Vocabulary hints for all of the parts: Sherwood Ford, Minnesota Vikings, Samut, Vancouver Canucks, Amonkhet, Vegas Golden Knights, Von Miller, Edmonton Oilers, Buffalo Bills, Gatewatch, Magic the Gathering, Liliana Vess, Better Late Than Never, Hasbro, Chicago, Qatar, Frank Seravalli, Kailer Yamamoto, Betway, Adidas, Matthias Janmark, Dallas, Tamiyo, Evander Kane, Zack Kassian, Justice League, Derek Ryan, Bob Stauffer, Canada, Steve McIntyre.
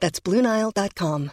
That's BlueNile.com.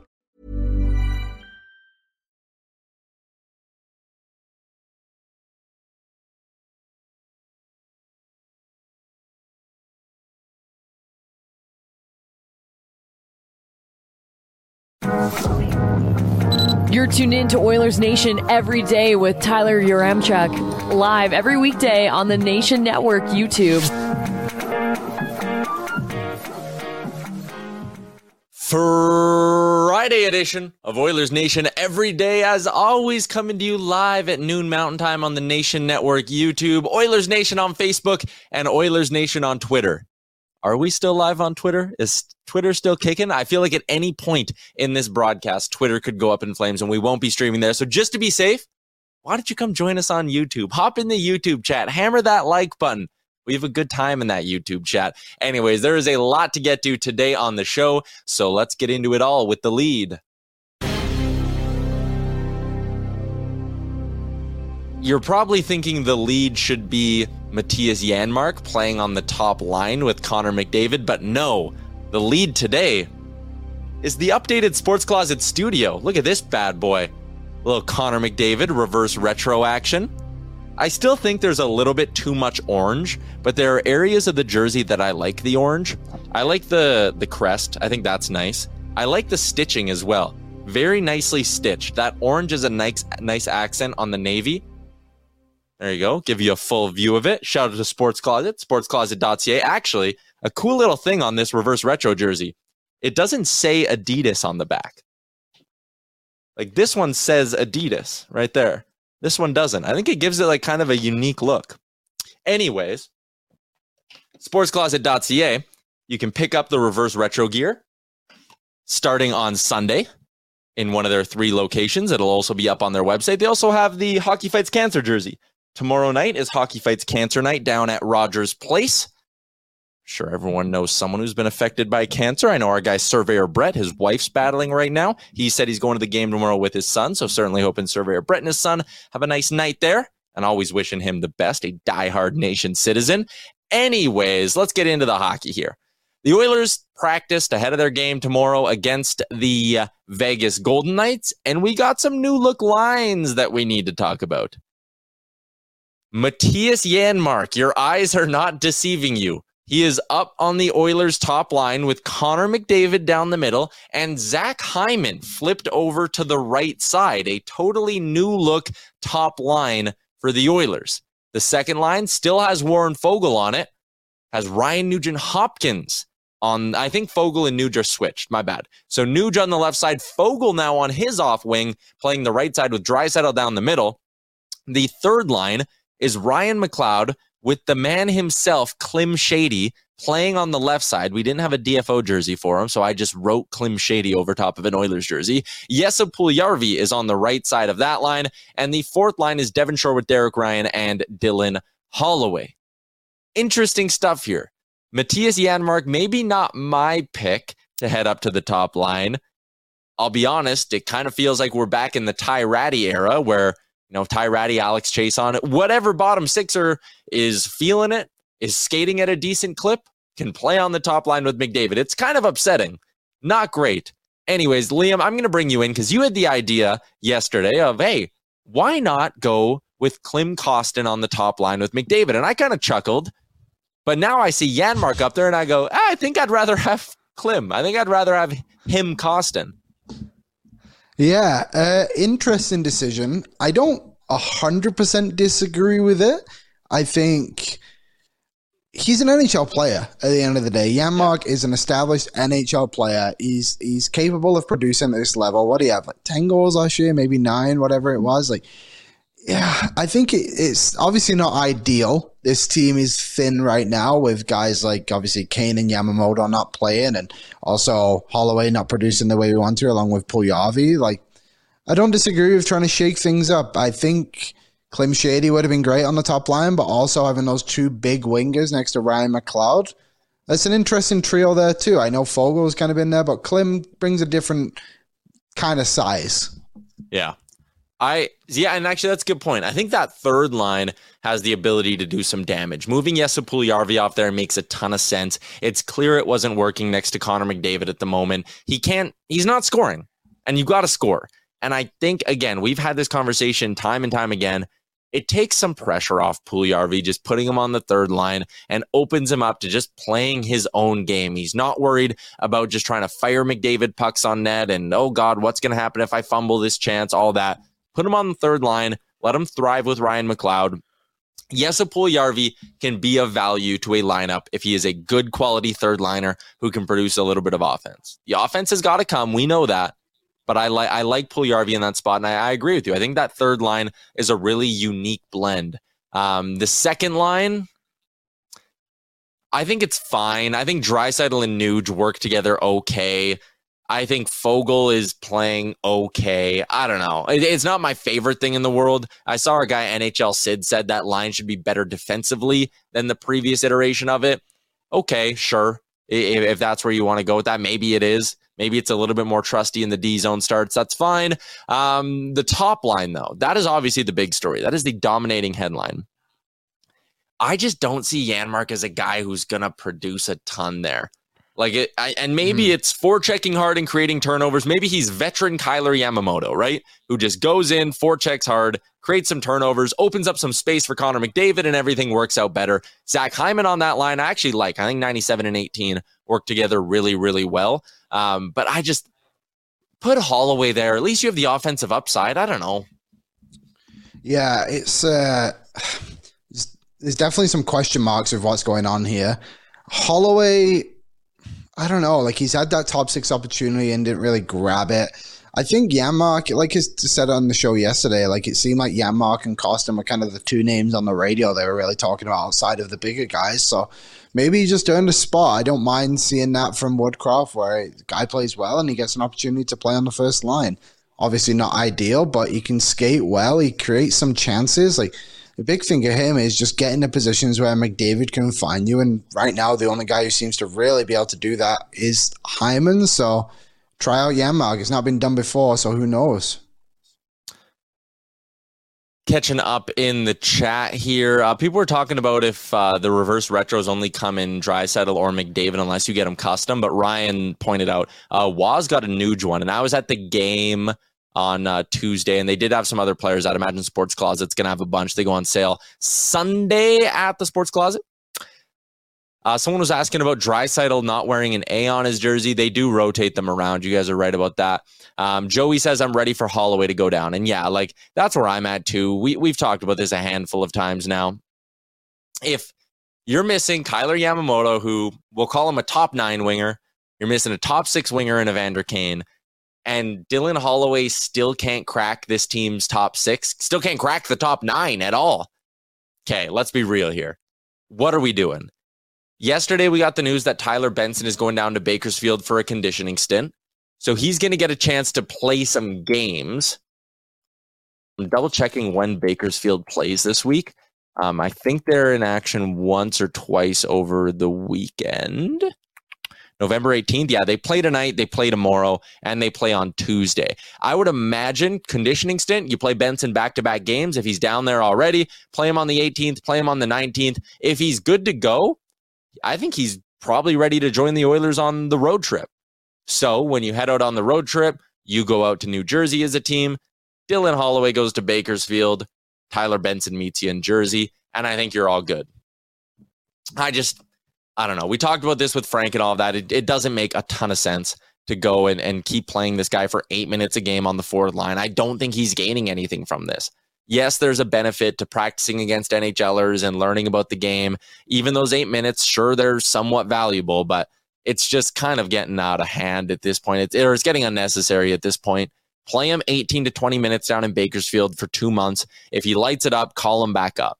You're tuned in to Oilers Nation every day with Tyler Yaremchuk, live every weekday on the Nation Network YouTube. Friday edition of Oilers Nation every day, as always, coming to you live at noon Mountain Time on the Nation Network YouTube, Oilers Nation on Facebook, and Oilers Nation on Twitter. Are we still live on Twitter? Is Twitter still kicking? I feel like at any point in this broadcast, Twitter could go up in flames and we won't be streaming there. So just to be safe, why don't you come join us on YouTube? Hop in the YouTube chat. Hammer that like button. We have a good time in that YouTube chat. Anyways, there is a lot to get to today on the show. So let's get into it all with the lead. You're probably thinking the lead should be Matthias Janmark playing on the top line with Connor McDavid, but no, the lead today is the updated Sports Closet studio. Look at this bad boy. A little Connor McDavid reverse retro action. I still think there's a little bit too much orange, but there are areas of the jersey that I like the orange. I like the crest. I think that's nice. I like the stitching as well. Very nicely stitched. That orange is a nice accent on the navy. There you go. Give you a full view of it. Shout out to Sports Closet, sportscloset.ca. Actually, a cool little thing on this reverse retro jersey. It doesn't say Adidas on the back. Like this one says Adidas right there. This one doesn't. I think it gives it like kind of a unique look. Anyways, sportscloset.ca. You can pick up the reverse retro gear starting on Sunday in one of their 3 locations. It'll also be up on their website. They also have the Hockey Fights Cancer jersey. Tomorrow night is Hockey Fights Cancer Night down at Rogers Place. I'm sure everyone knows someone who's been affected by cancer. I know our guy, Surveyor Brett, his wife's battling right now. He said he's going to the game tomorrow with his son, so certainly hoping Surveyor Brett and his son have a nice night there. And always wishing him the best, a diehard Nation citizen. Anyways, let's get into the hockey here. The Oilers practiced ahead of their game tomorrow against the Vegas Golden Knights, and we got some new look lines that we need to talk about. Matthias Janmark, your eyes are not deceiving you. He is up on the Oilers' top line with Connor McDavid down the middle and Zach Hyman flipped over to the right side, a totally new look top line for the Oilers. The second line still has Warren Fogle on it, has Ryan Nugent-Hopkins on, I think Fogel and Nuge are switched. My bad. So Nuge on the left side, Fogel now on his off wing, playing the right side with Draisaitl down the middle. The third line is Ryan McLeod with the man himself, Clem Shady, playing on the left side. We didn't have a DFO jersey for him, so I just wrote Clem Shady over top of an Oilers jersey. Jesperi Puljujarvi is on the right side of that line. And the fourth line is Devon Shore with Derek Ryan and Dylan Holloway. Interesting stuff here. Matthias Janmark, maybe not my pick to head up to the top line. I'll be honest, it kind of feels like we're back in the Ty Rattie era where, you know, Ty Rattie, Alex Chason, whatever bottom sixer is feeling it, is skating at a decent clip, can play on the top line with McDavid. It's kind of upsetting. Not great. Anyways, Liam, I'm going to bring you in because you had the idea yesterday of, hey, why not go with Klim Kostin on the top line with McDavid? And I kind of chuckled. But now I see Janmark up there, and I go, I think I'd rather have Klim. I think I'd rather have him Kostin. Yeah, interesting decision. I don't 100% disagree with it. I think he's an NHL player at the end of the day. Janmark is an established NHL player. He's capable of producing at this level. What do you have, like 10 goals last year, maybe 9, whatever it was? Like, yeah, I think it's obviously not ideal. This team is thin right now with guys like obviously Kane and Yamamoto not playing, and also Holloway not producing the way we want to, along with Puljujarvi. Like, I don't disagree with trying to shake things up. I think Clem Shady would have been great on the top line, but also having those two big wingers next to Ryan McLeod, that's an interesting trio there too. I know Fogel's kind of been there, but Klim brings a different kind of size. Yeah. And actually, that's a good point. I think that third line has the ability to do some damage. Moving Jesperi Puljujarvi off there makes a ton of sense. It's clear it wasn't working next to Connor McDavid at the moment. He's not scoring, and you've got to score. And I think, again, we've had this conversation time and time again. It takes some pressure off Puljujarvi, just putting him on the third line and opens him up to just playing his own game. He's not worried about just trying to fire McDavid pucks on net and, oh God, what's going to happen if I fumble this chance, all that. Put him on the third line. Let him thrive with Ryan McLeod. Yes, Puljujarvi can be of value to a lineup if he is a good quality third liner who can produce a little bit of offense. The offense has got to come. We know that. But I like Puljujarvi in that spot, and I agree with you. I think that third line is a really unique blend. The second line, I think it's fine. I think Draisaitl and Nuge work together okay. I think Fogel is playing okay. I don't know. It's not my favorite thing in the world. I saw a guy, NHL Sid, said that line should be better defensively than the previous iteration of it. Okay, sure. If that's where you want to go with that, maybe it is. Maybe it's a little bit more trusty in the D zone starts. That's fine. The top line, though, that is obviously the big story. That is the dominating headline. I just don't see Janmark as a guy who's going to produce a ton there. It's forechecking hard and creating turnovers. Maybe he's veteran Kailer Yamamoto, right? Who just goes in, forechecks hard, creates some turnovers, opens up some space for Connor McDavid, and everything works out better. Zach Hyman on that line, I actually like. I think 97 and 18 work together really, really well. But I just put Holloway there. At least you have the offensive upside. I don't know. Yeah, it's there's definitely some question marks of what's going on here. Holloway, I don't know. Like, he's had that top six opportunity and didn't really grab it. I think Janmark, like he said on the show yesterday, like it seemed like Janmark and Kostin were kind of the two names on the radio they were really talking about outside of the bigger guys. So maybe he just earned a spot. I don't mind seeing that from Woodcroft, where the guy plays well and he gets an opportunity to play on the first line. Obviously not ideal, but he can skate well. He creates some chances. Like, the big thing of him is just getting to positions where McDavid can find you. And right now, the only guy who seems to really be able to do that is Hyman. So try out Janmark. It's not been done before, so who knows? Catching up in the chat here. People were talking about if the reverse retros only come in Draisaitl or McDavid unless you get them custom. But Ryan pointed out, Waz got a Nuge one. And I was at the game on Tuesday, and they did have some other players. I'd imagine Sports Closet's going to have a bunch. They go on sale Sunday at the Sports Closet. Someone was asking about Draisaitl not wearing an A on his jersey. They do rotate them around. You guys are right about that. Joey says, I'm ready for Holloway to go down. And yeah, like, that's where I'm at too. We've talked about this a handful of times now. If You're missing Kailer Yamamoto, who we'll call him a top nine winger. You're missing a top six winger in Evander Kane. And Dylan Holloway still can't crack this team's top six, still can't crack the top nine at all. Okay, let's be real here. What are we doing? Yesterday, we got the news that Tyler Benson is going down to Bakersfield for a conditioning stint. So he's going to get a chance to play some games. I'm double-checking when Bakersfield plays this week. I think they're in action once or twice over the weekend. November 18th, yeah, they play tonight, they play tomorrow, and they play on Tuesday. I would imagine conditioning stint, you play Benson back-to-back games. If he's down there already, play him on the 18th, play him on the 19th. If he's good to go, I think he's probably ready to join the Oilers on the road trip. So when you head out on the road trip, you go out to New Jersey as a team. Dylan Holloway goes to Bakersfield. Tyler Benson meets you in Jersey. And I think you're all good. I don't know. We talked about this with Frank and all of that. It doesn't make a ton of sense to go and keep playing this guy for 8 minutes a game on the forward line. I don't think he's gaining anything from this. Yes, there's a benefit to practicing against NHLers and learning about the game. Even those 8 minutes, sure, they're somewhat valuable, but it's just kind of getting out of hand at this point. It's getting unnecessary at this point. Play him 18 to 20 minutes down in Bakersfield for 2 months. If he lights it up, call him back up,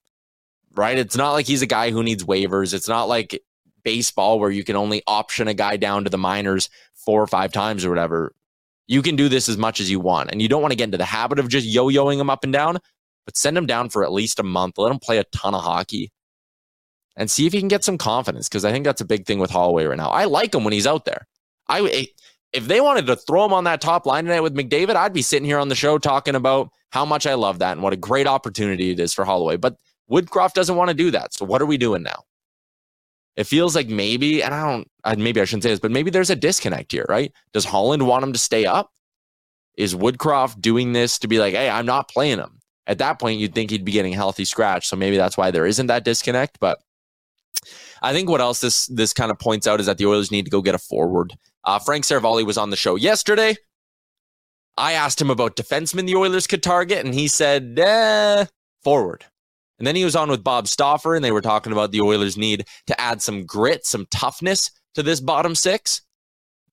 right? It's not like he's a guy who needs waivers. It's not like baseball where you can only option a guy down to the minors 4 or 5 times or whatever. You can do this as much as you want, and you don't want to get into the habit of just yo-yoing him up and down, but send him down for at least a month. Let him play a ton of hockey and see if he can get some confidence, because I think that's a big thing with Holloway right now. I like him when he's out there. If they wanted to throw him on that top line tonight with McDavid, I'd be sitting here on the show talking about how much I love that and what a great opportunity it is for Holloway. But Woodcroft doesn't want to do that, so what are we doing now? It feels like maybe, and maybe I shouldn't say this, but maybe there's a disconnect here, right? Does Holland want him to stay up? Is Woodcroft doing this to be like, hey, I'm not playing him? At that point, you'd think he'd be getting healthy scratch, so maybe that's why there isn't that disconnect. But I think what else this kind of points out is that the Oilers need to go get a forward. Frank Seravalli was on the show yesterday. I asked him about defensemen the Oilers could target, and he said, forward. And then he was on with Bob Stauffer, and they were talking about the Oilers need to add some grit, some toughness to this bottom six.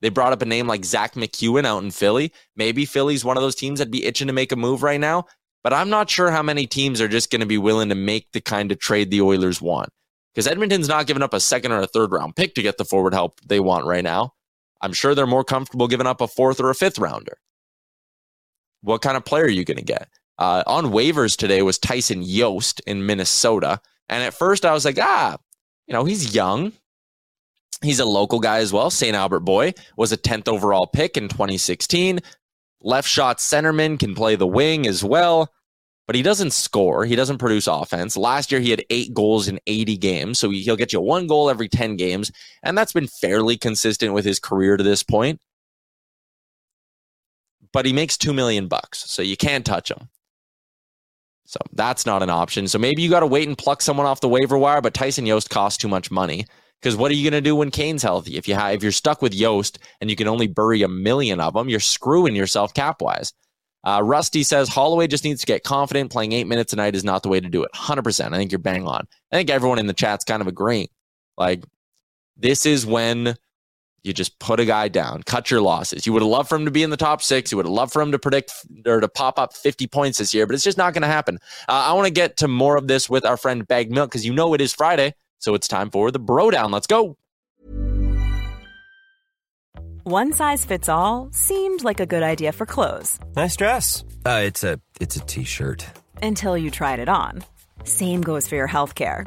They brought up a name like Zach McEwen out in Philly. Maybe Philly's one of those teams that'd be itching to make a move right now, but I'm not sure how many teams are just going to be willing to make the kind of trade the Oilers want. Because Edmonton's not giving up a second or a third round pick to get the forward help they want right now. I'm sure they're more comfortable giving up a fourth or a fifth rounder. What kind of player are you going to get? On waivers today was Tyson Jost in Minnesota. And at first I was like, he's young. He's a local guy as well. St. Albert boy, was a 10th overall pick in 2016. Left shot centerman, can play the wing as well. But he doesn't score. He doesn't produce offense. Last year, he had 8 goals in 80 games. So he'll get you 1 goal every 10 games. And that's been fairly consistent with his career to this point. But he makes $2 million, so you can't touch him. So that's not an option. So maybe you got to wait and pluck someone off the waiver wire, but Tyson Jost costs too much money. Because what are you going to do when Kane's healthy? If you're stuck with Jost and you can only bury 1 million of them, you're screwing yourself cap-wise. Rusty says Holloway just needs to get confident. Playing 8 minutes a night is not the way to do it. 100%. I think you're bang on. I think everyone in the chat's kind of agreeing. Like, this is when you just put a guy down, cut your losses. You would have loved for him to be in the top six. You would have loved for him to predict or to pop up 50 points this year, but it's just not going to happen. I want to get to more of this with our friend Bagged Milk, because it is Friday, so it's time for the Bro Down. Let's go. One size fits all seemed like a good idea for clothes. Nice dress. It's a t-shirt. Until you tried it on. Same goes for your healthcare.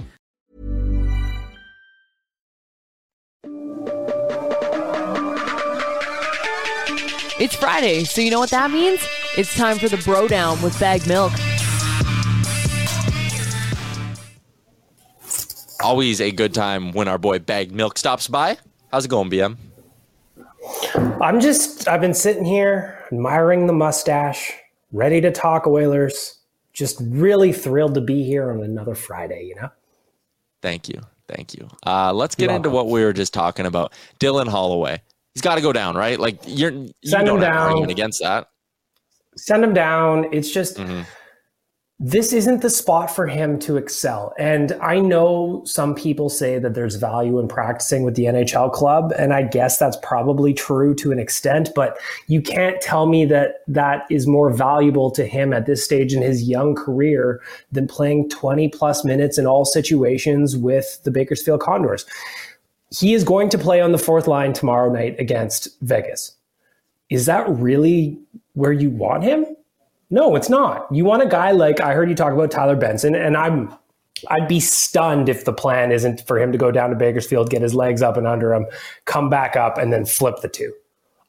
It's Friday, so you know what that means? It's time for the Bro Down with Bagged Milk. Always a good time when our boy Bagged Milk stops by. How's it going, BM? I've been sitting here admiring the mustache, ready to talk Oilers. Just really thrilled to be here on another Friday, you know? Thank you. Let's get into what we were just talking about. Dylan Holloway. He's got to go down, right? Like you don't have an argument against that. Send him down. It's just this isn't the spot for him to excel. And I know some people say that there's value in practicing with the NHL club, and I guess that's probably true to an extent. But you can't tell me that that is more valuable to him at this stage in his young career than playing 20 plus minutes in all situations with the Bakersfield Condors. He is going to play on the fourth line tomorrow night against Vegas. Is that really where you want him? No, it's not. You want a guy like, I heard you talk about Tyler Benson, and I'd be stunned if the plan isn't for him to go down to Bakersfield, get his legs up and under him, come back up, and then flip the two.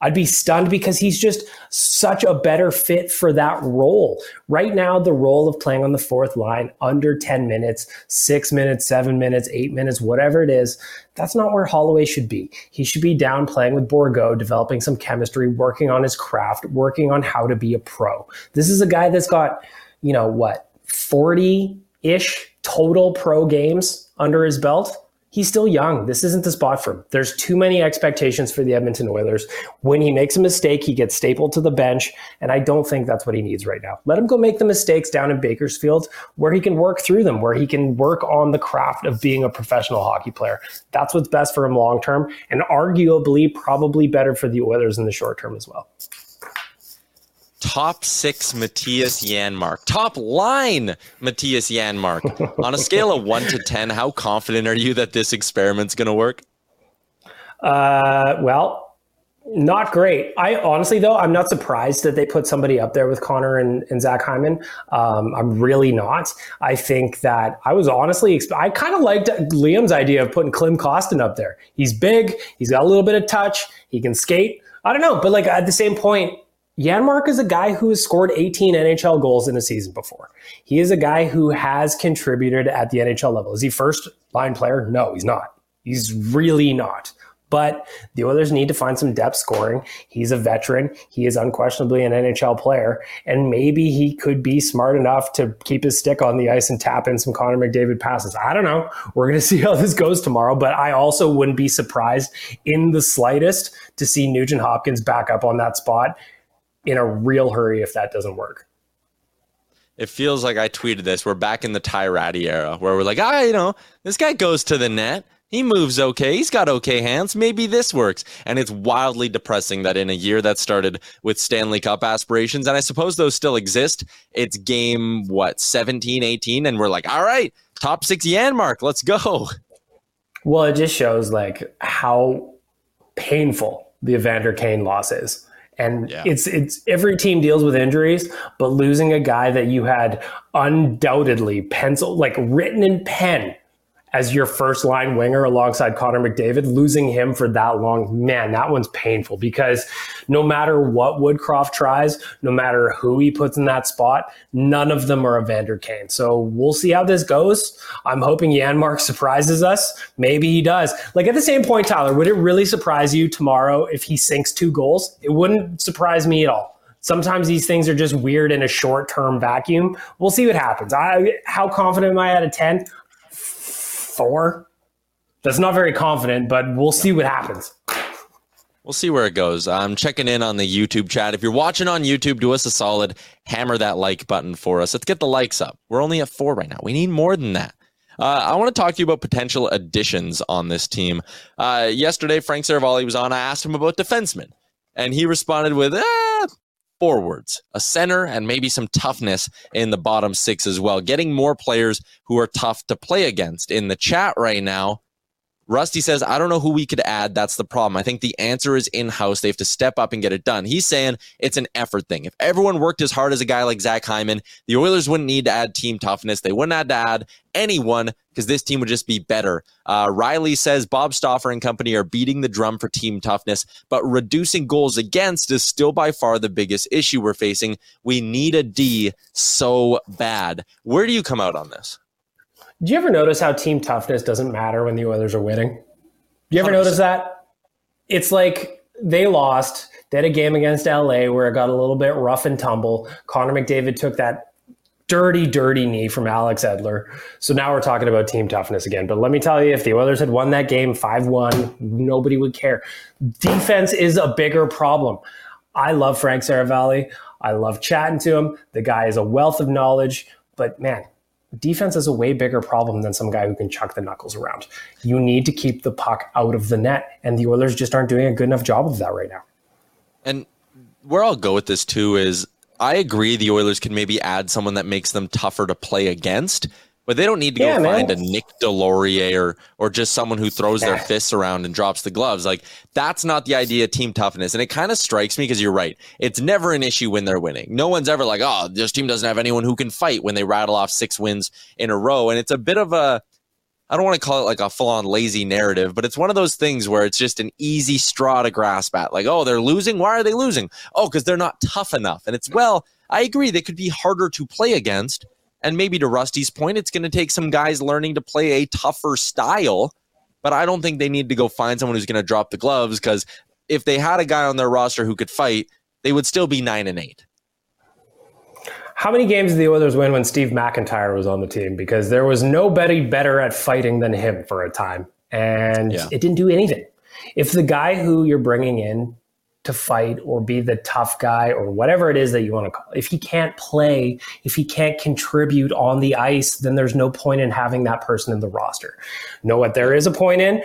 I'd be stunned because he's just such a better fit for that role. Right now, the role of playing on the fourth line under 10 minutes, 6 minutes, 7 minutes, 8 minutes, whatever it is, that's not where Holloway should be. He should be down playing with Borgo, developing some chemistry, working on his craft, working on how to be a pro. This is a guy that's got, 40-ish total pro games under his belt. He's still young. This isn't the spot for him. There's too many expectations for the Edmonton Oilers. When he makes a mistake, he gets stapled to the bench, and I don't think that's what he needs right now. Let him go make the mistakes down in Bakersfield where he can work through them, where he can work on the craft of being a professional hockey player. That's what's best for him long-term, and arguably probably better for the Oilers in the short term as well. Top six, Matthias Janmark. Top line, Matthias Janmark. On a scale of 1 to 10, how confident are you that this experiment's going to work? Not great. I honestly, though, I'm not surprised that they put somebody up there with Connor and Zach Hyman. I'm really not. I think that I kind of liked Liam's idea of putting Klim Kostin up there. He's big. He's got a little bit of touch. He can skate. I don't know. But at the same point, Janmark is a guy who has scored 18 NHL goals in a season before. He is a guy who has contributed at the NHL level. Is he first line player? No, he's not. He's really not. But the Oilers need to find some depth scoring. He's a veteran. He is unquestionably an NHL player. And maybe he could be smart enough to keep his stick on the ice and tap in some Connor McDavid passes. I don't know. We're going to see how this goes tomorrow. But I also wouldn't be surprised in the slightest to see Nugent-Hopkins back up on that spot in a real hurry if that doesn't work. It feels like I tweeted this. We're back in the Ty Rattie era where we're like, this guy goes to the net. He moves okay. He's got okay hands. Maybe this works. And it's wildly depressing that in a year that started with Stanley Cup aspirations, and I suppose those still exist, it's game, 17, 18, and we're like, all right, top six Janmark, let's go. Well, it just shows how painful the Evander Kane loss is. And it's every team deals with injuries, but losing a guy that you had undoubtedly penciled, written in pen as your first line winger alongside Connor McDavid, losing him for that long, man, that one's painful because no matter what Woodcroft tries, no matter who he puts in that spot, none of them are Evander Kane. So we'll see how this goes. I'm hoping Janmark surprises us. Maybe he does. At the same point, Tyler, would it really surprise you tomorrow if he sinks 2 goals? It wouldn't surprise me at all. Sometimes these things are just weird in a short-term vacuum. We'll see what happens. How confident am I out of 10? 4. That's not very confident, but we'll see what happens. We'll see where it goes. I'm checking in on the YouTube chat. If you're watching on YouTube, do us a solid. Hammer that like button for us. Let's get the likes up. We're only at 4 right now. We need more than that. I want to talk to you about potential additions on this team. Yesterday, Frank Seravalli was on. I asked him about defensemen, and he responded with forwards, a center, and maybe some toughness in the bottom six as well. Getting more players who are tough to play against. In the chat right now, Rusty says, I don't know who we could add. That's the problem. I think the answer is in-house. They have to step up and get it done. He's saying it's an effort thing. If everyone worked as hard as a guy like Zach Hyman, the Oilers wouldn't need to add team toughness. They wouldn't have to add anyone because this team would just be better. Riley says Bob Stauffer and company are beating the drum for team toughness, but reducing goals against is still by far the biggest issue we're facing. We need a D so bad. Where do you come out on this? Do you ever notice how team toughness doesn't matter when the Oilers are winning? Do you ever notice that? It's like they lost. They had a game against LA where it got a little bit rough and tumble. Connor McDavid took that dirty, dirty knee from Alex Edler. So now we're talking about team toughness again. But let me tell you, if the Oilers had won that game 5-1, nobody would care. Defense is a bigger problem. I love Frank Seravalli. I love chatting to him. The guy is a wealth of knowledge. But, man, defense is a way bigger problem than some guy who can chuck the knuckles around. You need to keep the puck out of the net, and the Oilers just aren't doing a good enough job of that right now. And where I'll go with this too is I agree the Oilers can maybe add someone that makes them tougher to play against, but they don't need to go find a Nick DeLaurier or just someone who throws their fists around and drops the gloves. Like, that's not the idea of team toughness. And it kind of strikes me because you're right. It's never an issue when they're winning. No one's ever like, oh, this team doesn't have anyone who can fight when they rattle off 6 wins in a row. And it's a bit of a, I don't want to call it like a full-on lazy narrative, but it's one of those things where it's just an easy straw to grasp at. Like, oh, they're losing. Why are they losing? Oh, because they're not tough enough. And it's, well, I agree. They could be harder to play against. And maybe to Rusty's point, it's going to take some guys learning to play a tougher style, but I don't think they need to go find someone who's going to drop the gloves, because if they had a guy on their roster who could fight, they would still be 9-8. How many games did the Oilers win when Steve McIntyre was on the team? Because there was nobody better at fighting than him for a time, and it didn't do anything. If the guy who you're bringing in to fight or be the tough guy or whatever it is that you want to call it, if he can't play, if he can't contribute on the ice, then there's no point in having that person in the roster. Know what there is a point in?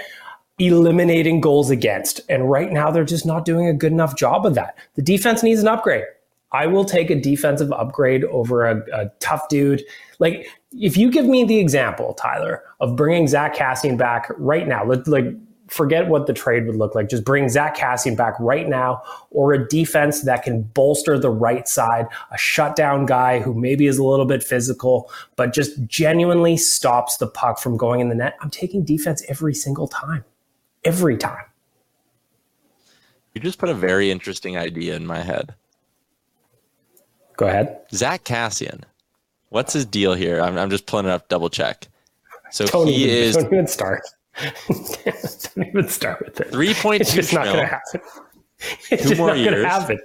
Eliminating goals against. And right now, they're just not doing a good enough job of that. The defense needs an upgrade. I will take a defensive upgrade over a tough dude. Like, if you give me the example, Tyler, of bringing Zack Kassian back right now, like, forget what the trade would look like. Just bring Zack Kassian back right now, or a defense that can bolster the right side, a shutdown guy who maybe is a little bit physical, but just genuinely stops the puck from going in the net. I'm taking defense every single time. Every time. You just put a very interesting idea in my head. Go ahead. Zack Kassian. What's his deal here? I'm just pulling it up, double check. So don't even start. Don't even start with it. 3.2. It's just not going to happen. It's just not going to happen.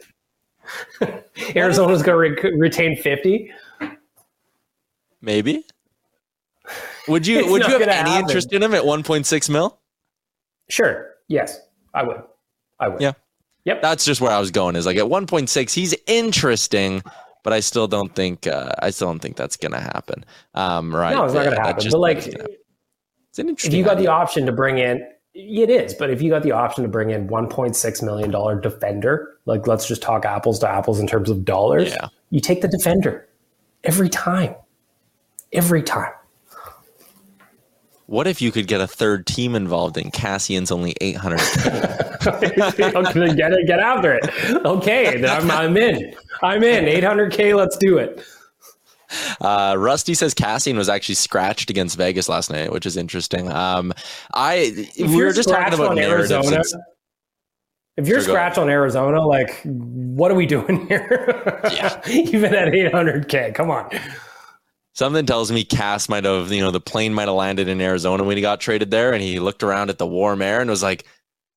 Arizona's going to retain 50. Maybe. Would you have any interest in him at 1.6 mil? Sure. Yes, I would. Yeah. Yep. That's just where I was going. Is like at 1.6, he's interesting, but I still don't think that's going to happen. Right? No, it's not going to happen. But like. It's an interesting idea. If you got the option to bring in, it is, but if you got the option to bring in $1.6 million defender, like let's just talk apples to apples in terms of dollars, you take the defender every time. Every time. What if you could get a third team involved in Cassian's only 800? Get after it. Okay, then I'm in. I'm in. 800K, let's do it. Rusty says Kassian was actually scratched against Vegas last night, which is interesting. We were just talking about Arizona. If you're scratched on Arizona, like, what are we doing here? Even at 800K, come on. Something tells me Cass might have, the plane might have landed in Arizona when he got traded there, and he looked around at the warm air and was like,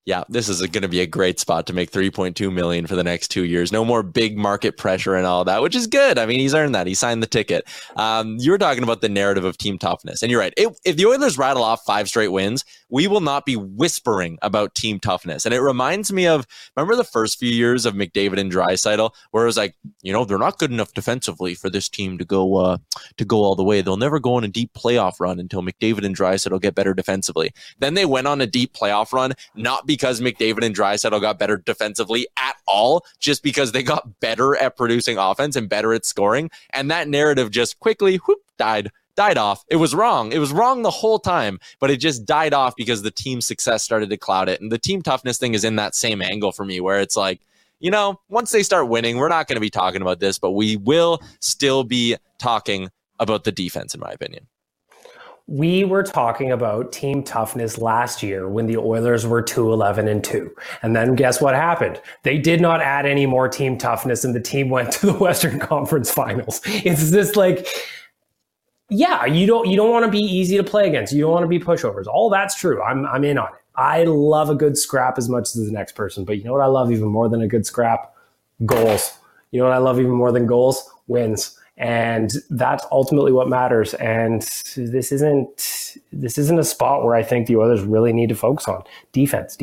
Yeah, this is going to be a great spot to make $3.2 million for the next 2 years. No more big market pressure and all that, which is good. I mean, he's earned that. He signed the ticket. You were talking about the narrative of team toughness, and you're right. If the Oilers rattle off 5 straight wins, we will not be whispering about team toughness. And it reminds me of, remember the first few years of McDavid and Draisaitl, where it was like, you know, they're not good enough defensively for this team to go all the way. They'll never go on a deep playoff run until McDavid and Draisaitl get better defensively. Then they went on a deep playoff run, not because McDavid and Draisaitl got better defensively at all, just because they got better at producing offense and better at scoring. And that narrative just quickly died off. It was wrong. It was wrong the whole time, but it just died off because the team's success started to cloud it. And the team toughness thing is in that same angle for me, where it's like, you know, once they start winning, we're not going to be talking about this, but we will still be talking about the defense, in my opinion. We were talking about team toughness last year when the Oilers were 2-11-2. And then guess what happened? They did not add any more team toughness, and the team went to the Western Conference Finals. It's just like, yeah, you don't want to be easy to play against. You don't want to be pushovers. All that's true. I'm in on it. I love a good scrap as much as the next person, but you know what I love even more than a good scrap? Goals. You know what I love even more than goals? Wins. And that's ultimately what matters. And this isn't a spot where I think the Oilers really need to focus on defense.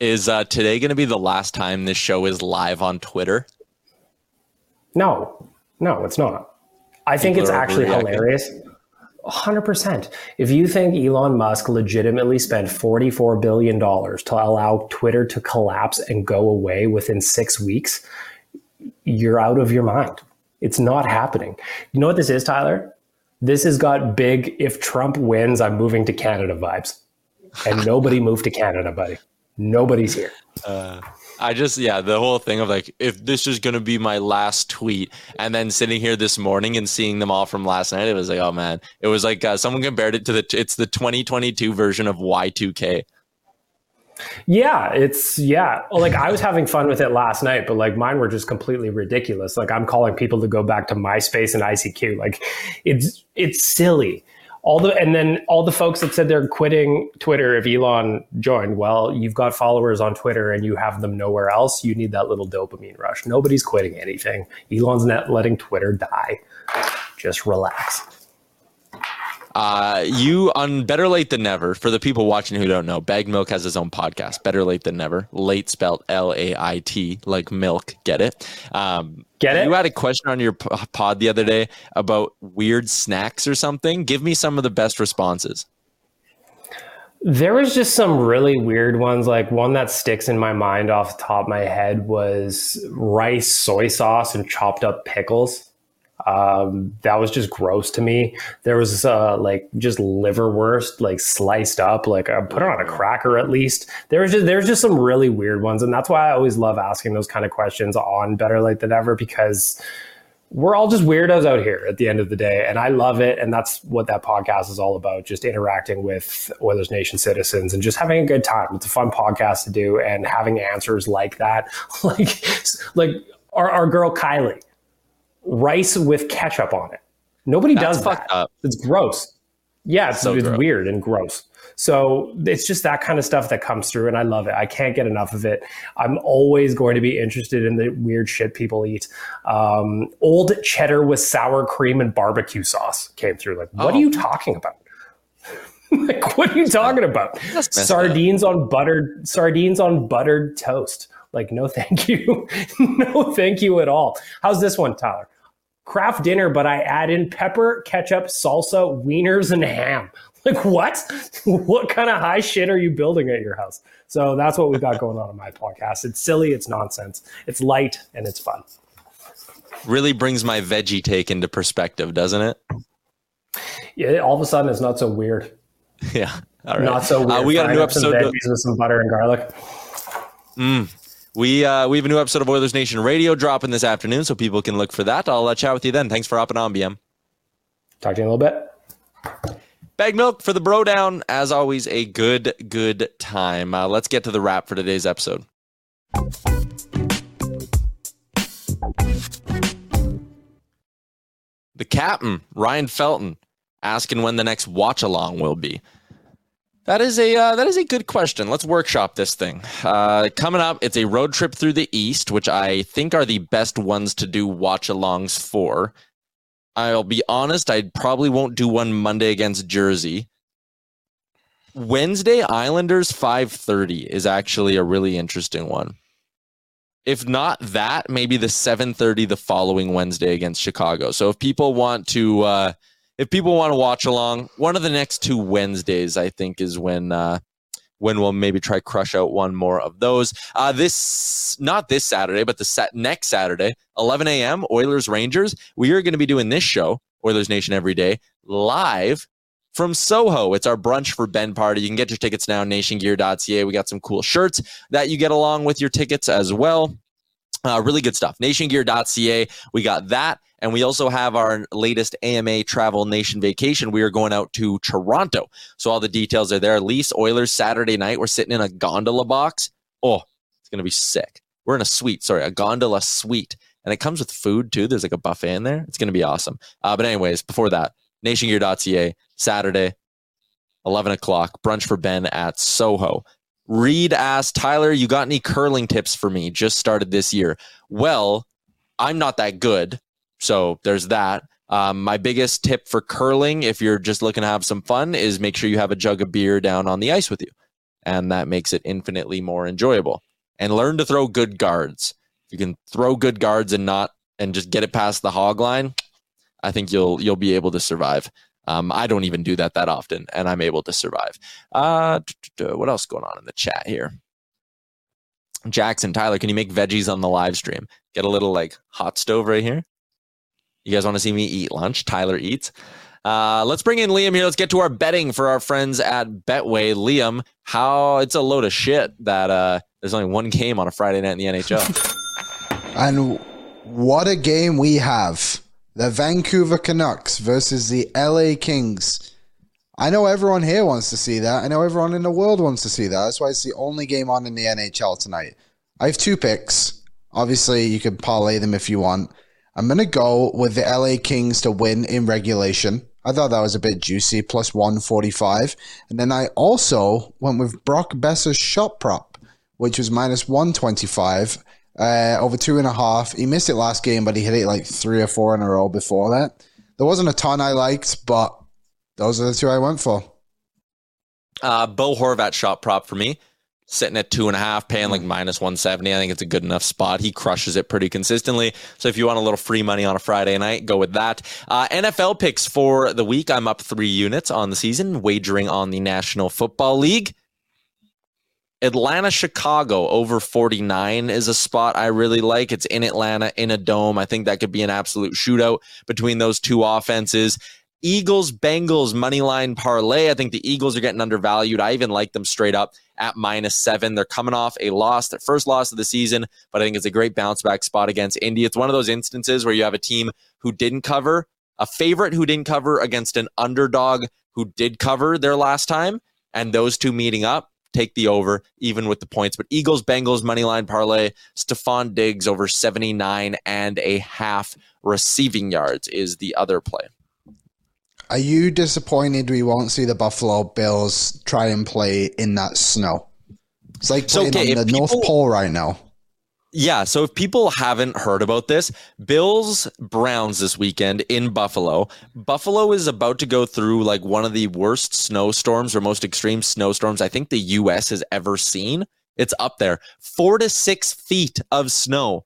Is today going to be the last time this show is live on Twitter? No, it's not. I think it's actually hilarious. 100%. If you think Elon Musk legitimately spent $44 billion to allow Twitter to collapse and go away within 6 weeks, you're out of your mind. It's not happening. You know what this is, Tyler? This has got big, if Trump wins, I'm moving to Canada vibes. And nobody moved to Canada, buddy. Nobody's here. The whole thing of like, if this is going to be my last tweet, and then sitting here this morning and seeing them all from last night, it was like, oh man, it was like someone compared it to it's the 2022 version of Y2K. Like I was having fun with it last night, but like mine were just completely ridiculous. Like I'm calling people to go back to MySpace and ICQ. Like it's silly. And then all the folks that said they're quitting Twitter if Elon joined, well, you've got followers on Twitter and you have them nowhere else. You need that little dopamine rush. Nobody's quitting anything. Elon's not letting Twitter die. Just relax. You on Better Late Than Never, for the people watching who don't know, Bagged Milk has his own podcast, Better Late Than Never, late spelled L-A-I-T, like milk, get it? Get it? You had a question on your pod the other day about weird snacks or something. Give me some of the best responses. There was just some really weird ones. Like one that sticks in my mind off the top of my head was rice, soy sauce, and chopped up pickles. That was just gross to me. There was like just liverwurst, like sliced up, like put it on a cracker at least. There's just some really weird ones, and that's why I always love asking those kind of questions on Better Late Than Ever, because we're all just weirdos out here at the end of the day, and I love it, and that's what that podcast is all about, just interacting with Oilers Nation citizens and just having a good time. It's a fun podcast to do, and having answers like that, like our girl Kylie. Rice with ketchup on it. Nobody does that. It's gross. Yeah, it's gross. Weird and gross. So it's just that kind of stuff that comes through, and I love it. I can't get enough of it. I'm always going to be interested in the weird shit people eat. Old cheddar with sour cream and barbecue sauce came through. Like, what are you talking about? Like, what are you talking about? Sardines on buttered toast. Like, no, thank you. No, thank you at all. How's this one, Tyler? Craft dinner, but I add in pepper, ketchup, salsa, wieners, and ham. Like, what? What kind of high shit are you building at your house? So that's what we've got going on my podcast. It's silly, it's nonsense, it's light, and it's fun. Really brings my veggie take into perspective, doesn't it? Yeah, all of a sudden it's not so weird. Yeah, all right. Not so weird. We got a new episode with some butter and garlic. We have a new episode of Oilers Nation Radio dropping this afternoon, so people can look for that. I'll chat with you then. Thanks for hopping on, BM. Talk to you in a little bit. Bagged Milk for the bro down. As always, a good time. Let's get to the wrap for today's episode. The captain, Ryan Felton, asking when the next watch along will be. That is a good question. Let's workshop this thing. Coming up, it's a road trip through the East, which I think are the best ones to do watch-alongs for. I'll be honest, I probably won't do one Monday against Jersey. Wednesday, Islanders 5:30 is actually a really interesting one. If not that, maybe the 7:30 the following Wednesday against Chicago. So if people want to watch along, one of the next two Wednesdays, I think, is when we'll maybe try crush out one more of those. Not this Saturday, but the next Saturday, 11 a.m., Oilers Rangers. We are going to be doing this show, Oilers Nation Every Day, live from Soho. It's our brunch for Ben party. You can get your tickets now, nationgear.ca. We got some cool shirts that you get along with your tickets as well. Really good stuff. Nationgear.ca. We got that. And we also have our latest AMA Travel Nation vacation. We are going out to Toronto. So all the details are there. Leafs, Oilers, Saturday night. We're sitting in a gondola box. Oh, it's going to be sick. We're in a gondola suite. And it comes with food too. There's like a buffet in there. It's going to be awesome. But anyways, before that, nationgear.ca, Saturday, 11 o'clock, brunch for Ben at Soho. Reed asked, Tyler, you got any curling tips for me? Just started this year. Well, I'm not that good, so there's that. My biggest tip for curling, if you're just looking to have some fun, is make sure you have a jug of beer down on the ice with you, and that makes it infinitely more enjoyable. And learn to throw good guards. If you can throw good guards and just get it past the hog line, I think you'll be able to survive. I don't even do that often, and I'm able to survive. What else going on in the chat here? Jackson, Tyler, can you make veggies on the live stream? Get a little like hot stove right here. You guys want to see me eat lunch? Tyler eats. Let's bring in Liam here. Let's get to our betting for our friends at Betway. Liam, it's a load of shit that there's only one game on a Friday night in the NHL. And what a game we have. The Vancouver Canucks versus the LA Kings. I know everyone here wants to see that. I know everyone in the world wants to see that. That's why it's the only game on in the NHL tonight. I have two picks. Obviously, you can parlay them if you want. I'm going to go with the LA Kings to win in regulation. I thought that was a bit juicy, plus 145. And then I also went with Brock Besser's shot prop, which was minus 125. Over 2.5. He missed it last game, but he hit it like 3 or 4 in a row before that. There wasn't a ton I liked, but those are the two I went for. Bo Horvat shot prop for me. Sitting at 2.5, paying like minus 170. I think it's a good enough spot. He crushes it pretty consistently. So if you want a little free money on a Friday night, go with that. NFL picks for the week. I'm up 3 units on the season, wagering on the National Football League. Atlanta, Chicago over 49 is a spot I really like. It's in Atlanta, in a dome. I think that could be an absolute shootout between those two offenses. Eagles, Bengals, moneyline parlay. I think the Eagles are getting undervalued. I even like them straight up at -7. They're coming off a loss, their first loss of the season, but I think it's a great bounce back spot against Indy. It's one of those instances where you have a team who didn't cover, a favorite who didn't cover against an underdog who did cover their last time, and those two meeting up. Take the over, even with the points. But Eagles, Bengals, moneyline parlay, Stephon Diggs over 79.5 receiving yards is the other play. Are you disappointed we won't see the Buffalo Bills try and play in that snow? It's like playing on the North Pole right now. Yeah, so if people haven't heard about this, Bills Browns this weekend in Buffalo. Buffalo is about to go through like one of the worst snowstorms or most extreme snowstorms I think the U.S. has ever seen. It's up there. 4 to 6 feet of snow.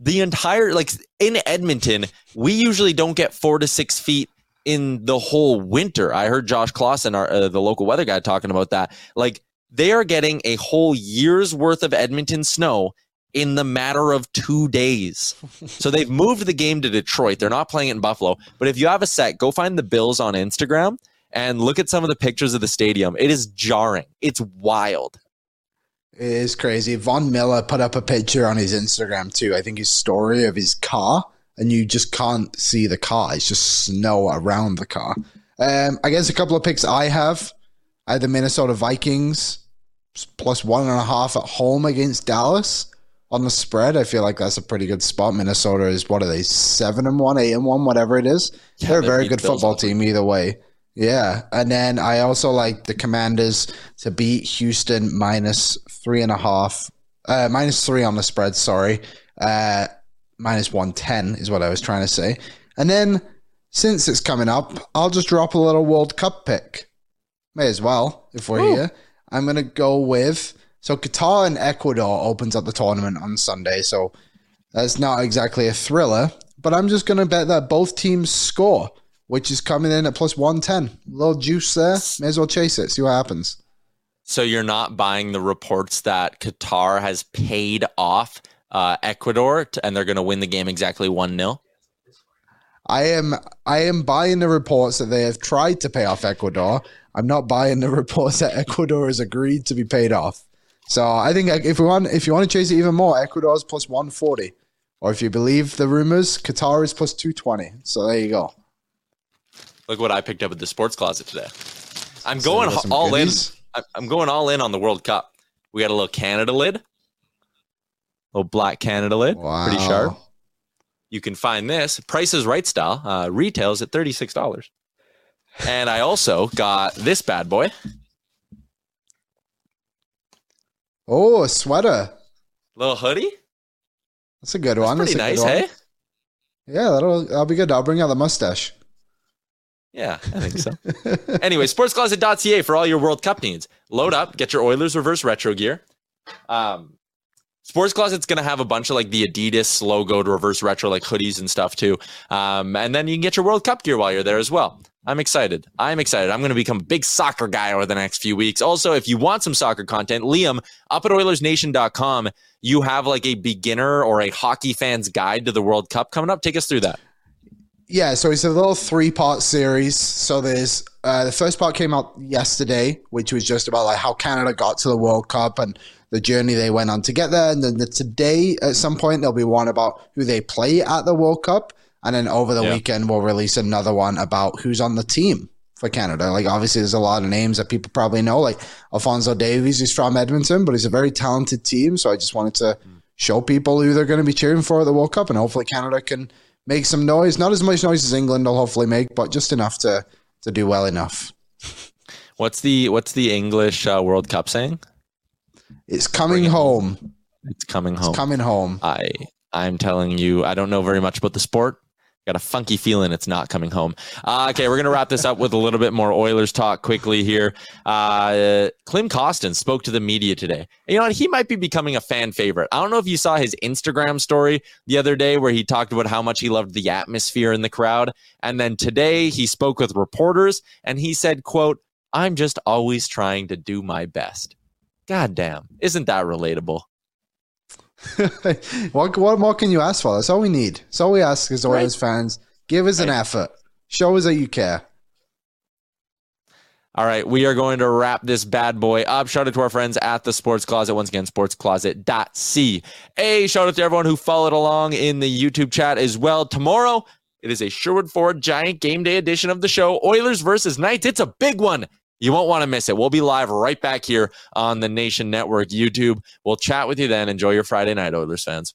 The entire, like in Edmonton, we usually don't get 4 to 6 feet in the whole winter. I heard Josh Clausen, the local weather guy, talking about that. Like they are getting a whole year's worth of Edmonton snow in the matter of 2 days. So they've moved the game to Detroit. They're not playing it in Buffalo. But if you have a sec, go find the Bills on Instagram and look at some of the pictures of the stadium. It is jarring. It's wild. It is crazy. Von Miller put up a picture on his Instagram too. I think his story of his car, and you just can't see the car. It's just snow around the car. I guess a couple of picks I have. I have the Minnesota Vikings plus 1.5 at home against Dallas. On the spread, I feel like that's a pretty good spot. Minnesota is, what are they, 7-1, 8-1, whatever it is? Yeah, they're a very good football team either way. Yeah, and then I also like the Commanders to beat Houston minus three on the spread, sorry. Minus 110 is what I was trying to say. And then since it's coming up, I'll just drop a little World Cup pick. May as well, if we're here. I'm going to go with... So Qatar and Ecuador opens up the tournament on Sunday, so that's not exactly a thriller, but I'm just going to bet that both teams score, which is coming in at plus 110. A little juice there. May as well chase it, see what happens. So you're not buying the reports that Qatar has paid off Ecuador and they're going to win the game exactly 1-0? I am buying the reports that they have tried to pay off Ecuador. I'm not buying the reports that Ecuador has agreed to be paid off. So I think if you want to chase it even more, Ecuador is plus 140. Or if you believe the rumors, Qatar is plus 220. So there you go. Look what I picked up at the sports closet today. I'm going all in. I'm going all in on the World Cup. We got a little Canada lid. A little black Canada lid. Wow. Pretty sharp. You can find this. Price is Right style. Retails at $36. And I also got this bad boy. Oh, a sweater. Little hoodie. That's a good one. Pretty nice, hey? Yeah, that'll be good. I'll bring out the mustache. Yeah, I think so. Anyway, sportscloset.ca for all your World Cup needs. Load up, get your Oilers reverse retro gear. Sports Closet's going to have a bunch of like the Adidas logo to reverse retro like hoodies and stuff too. And then you can get your World Cup gear while you're there as well. I'm excited. I'm going to become a big soccer guy over the next few weeks. Also, if you want some soccer content, Liam, up at OilersNation.com, you have like a beginner or a hockey fan's guide to the World Cup coming up. Take us through that. Yeah, so it's a little 3-part series. So there's the first part came out yesterday, which was just about like how Canada got to the World Cup and the journey they went on to get there. And then today, at some point, there'll be one about who they play at the World Cup. And then over the weekend, we'll release another one about who's on the team for Canada. Like, obviously, there's a lot of names that people probably know, like Alphonso Davies, who's from Edmonton, but he's a very talented team. So I just wanted to show people who they're going to be cheering for at the World Cup. And hopefully Canada can make some noise. Not as much noise as England will hopefully make, but just enough to do well enough. What's the English World Cup saying? It's coming home. It's coming home. It's coming home. I'm telling you, I don't know very much about the sport. Got a funky feeling it's not coming home. Okay, we're going to wrap this up with a little bit more Oilers talk quickly here. Klim Kostin spoke to the media today. And you know what? He might be becoming a fan favorite. I don't know if you saw his Instagram story the other day where he talked about how much he loved the atmosphere in the crowd. And then today he spoke with reporters and he said, quote, "I'm just always trying to do my best." Goddamn. Isn't that relatable? What more can you ask for? That's all we need. That's all we ask as Oilers fans. Give us an effort. Show us that you care. All right, we are going to wrap this bad boy up. Shout out to our friends at the Sports Closet. Once again, sportscloset.ca. Shout out to everyone who followed along in the YouTube chat as well. Tomorrow, it is a Sherwood Ford Giant Game Day edition of the show. Oilers versus Knights. It's a big one. You won't want to miss it. We'll be live right back here on the Nation Network YouTube. We'll chat with you then. Enjoy your Friday night, Oilers fans.